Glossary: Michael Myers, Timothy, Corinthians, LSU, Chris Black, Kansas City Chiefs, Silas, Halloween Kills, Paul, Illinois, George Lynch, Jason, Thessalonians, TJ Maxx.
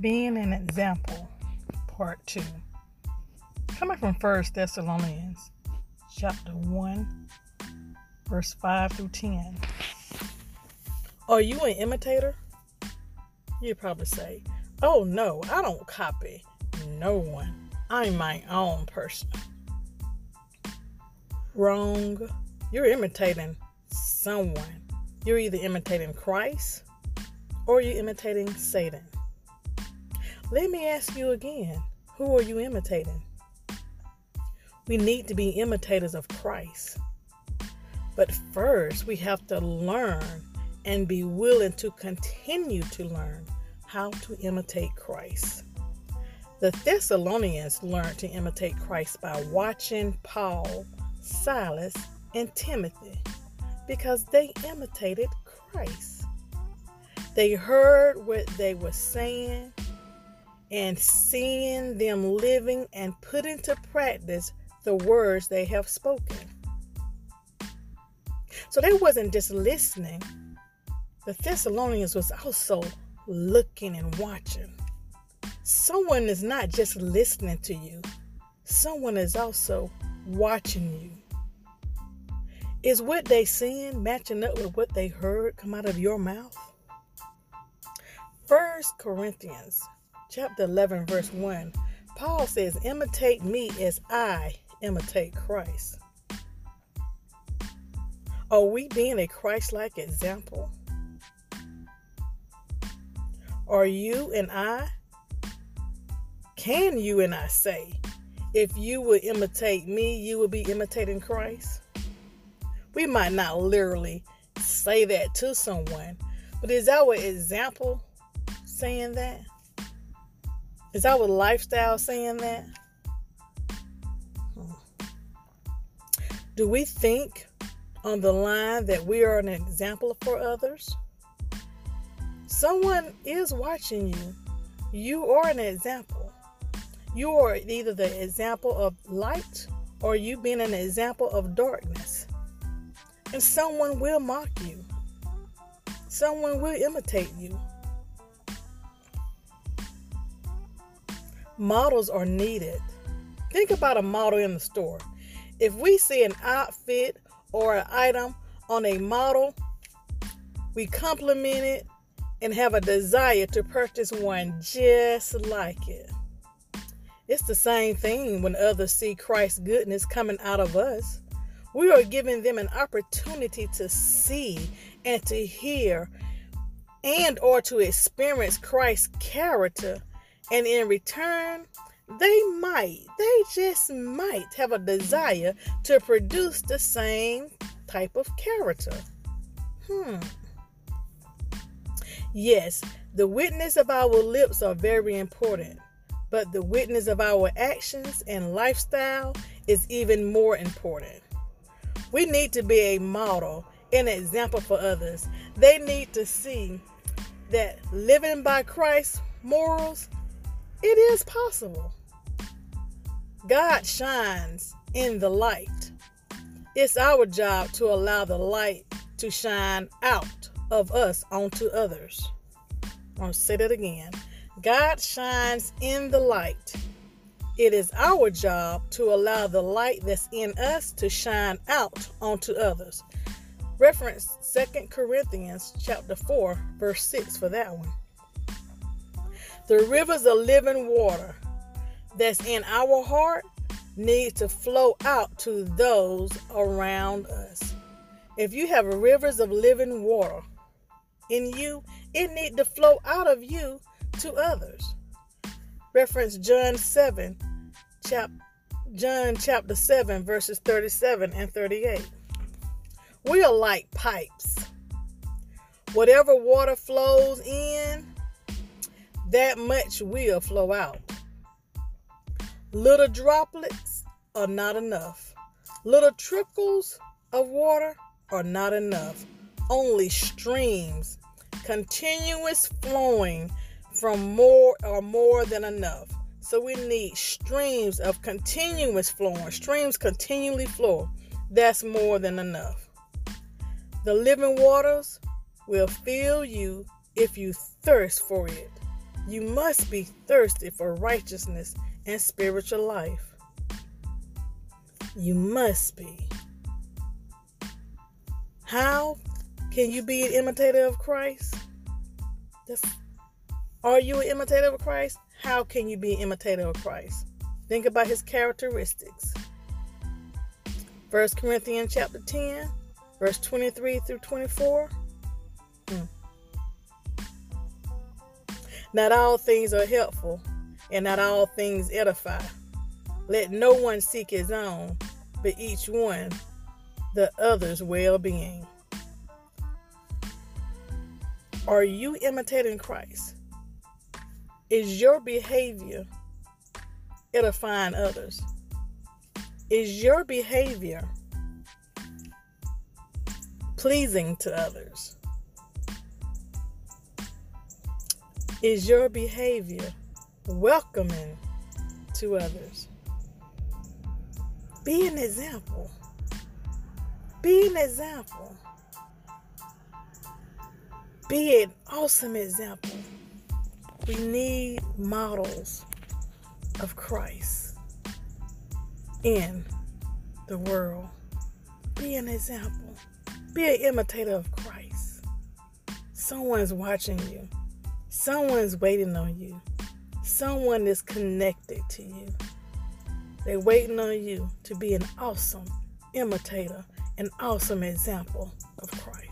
Being an example, part 2. Coming from 1 Thessalonians chapter 1, verse 5 through 10. Are you an imitator? You'd probably say, oh no, I don't copy no one. I'm my own person. Wrong. You're imitating someone. You're either imitating Christ or you're imitating Satan. Let me ask you again, who are you imitating? We need to be imitators of Christ. But first, we have to learn and be willing to continue to learn how to imitate Christ. The Thessalonians learned to imitate Christ by watching Paul, Silas, and Timothy because they imitated Christ. They heard what they were saying, and seeing them living and put into practice the words they have spoken. So they wasn't just listening. The Thessalonians was also looking and watching. Someone is not just listening to you. Someone is also watching you. Is what they seeing matching up with what they heard come out of your mouth? 1 Corinthians Chapter 11, verse 1, Paul says, imitate me as I imitate Christ. Are we being a Christ-like example? Are you and I? Can you and I say, if you would imitate me, you would be imitating Christ? We might not literally say that to someone, but is our example saying that? Is our lifestyle saying that? Do we think on the line that we are an example for others? Someone is watching you. You are an example. You are either the example of light or you being an example of darkness. And someone will mock you. Someone will imitate you. Models are needed. Think about a model in the store. If we see an outfit or an item on a model, we compliment it and have a desire to purchase one just like it. It's the same thing when others see Christ's goodness coming out of us. We are giving them an opportunity to see and to hear and or to experience Christ's character. And in return, they just might have a desire to produce the same type of character. Yes, the witness of our lips are very important, but the witness of our actions and lifestyle is even more important. We need to be a model, an example for others. They need to see that living by Christ's morals, it is possible. God shines in the light. It's our job to allow the light to shine out of us onto others. I'm going to say that again. God shines in the light. It is our job to allow the light that's in us to shine out onto others. Reference 2 Corinthians chapter 4, verse 6 for that one. The rivers of living water that's in our heart need to flow out to those around us. If you have rivers of living water in you, it need to flow out of you to others. Reference John chapter 7, verses 37 and 38. We are like pipes. Whatever water flows in, that much will flow out. Little droplets are not enough. Little trickles of water are not enough. Only streams, continuous flowing from more are more than enough. So we need streams of continuous flowing. Streams continually flow. That's more than enough. The living waters will fill you if you thirst for it. You must be thirsty for righteousness and spiritual life. You must be. How can you be an imitator of Christ? Are you an imitator of Christ? How can you be an imitator of Christ? Think about his characteristics. 1 Corinthians chapter 10, verse 23 through 24. Not all things are helpful, and not all things edify. Let no one seek his own, but each one the other's well-being. Are you imitating Christ? Is your behavior edifying others? Is your behavior pleasing to others? Is your behavior welcoming to others? Be an example. Be an example. Be an awesome example. We need models of Christ in the world. Be an example. Be an imitator of Christ. Someone's watching you. Someone's waiting on you. Someone is connected to you. They're waiting on you to be an awesome imitator, an awesome example of Christ.